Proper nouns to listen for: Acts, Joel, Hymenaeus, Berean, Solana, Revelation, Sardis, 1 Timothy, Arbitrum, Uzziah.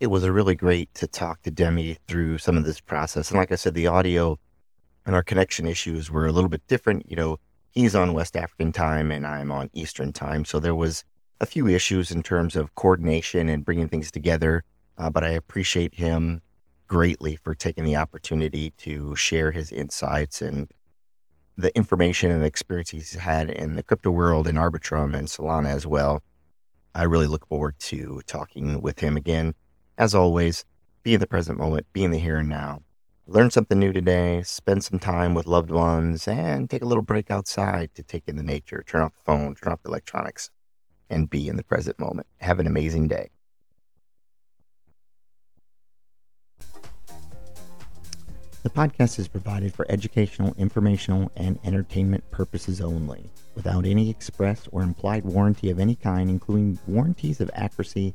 it was really great to talk to Demi through some of this process. And like I said, the audio and our connection issues were a little bit different. You know, he's on West African time and I'm on Eastern time. So there was a few issues in terms of coordination and bringing things together. But I appreciate him greatly for taking the opportunity to share his insights and the information and experience he's had in the crypto world and Arbitrum and Solana as well. I really look forward to talking with him again. As always, be in the present moment, be in the here and now. Learn something new today, spend some time with loved ones, and take a little break outside to take in the nature. Turn off the phone, turn off the electronics, and be in the present moment. Have an amazing day. The podcast is provided for educational, informational, and entertainment purposes only, without any express or implied warranty of any kind, including warranties of accuracy,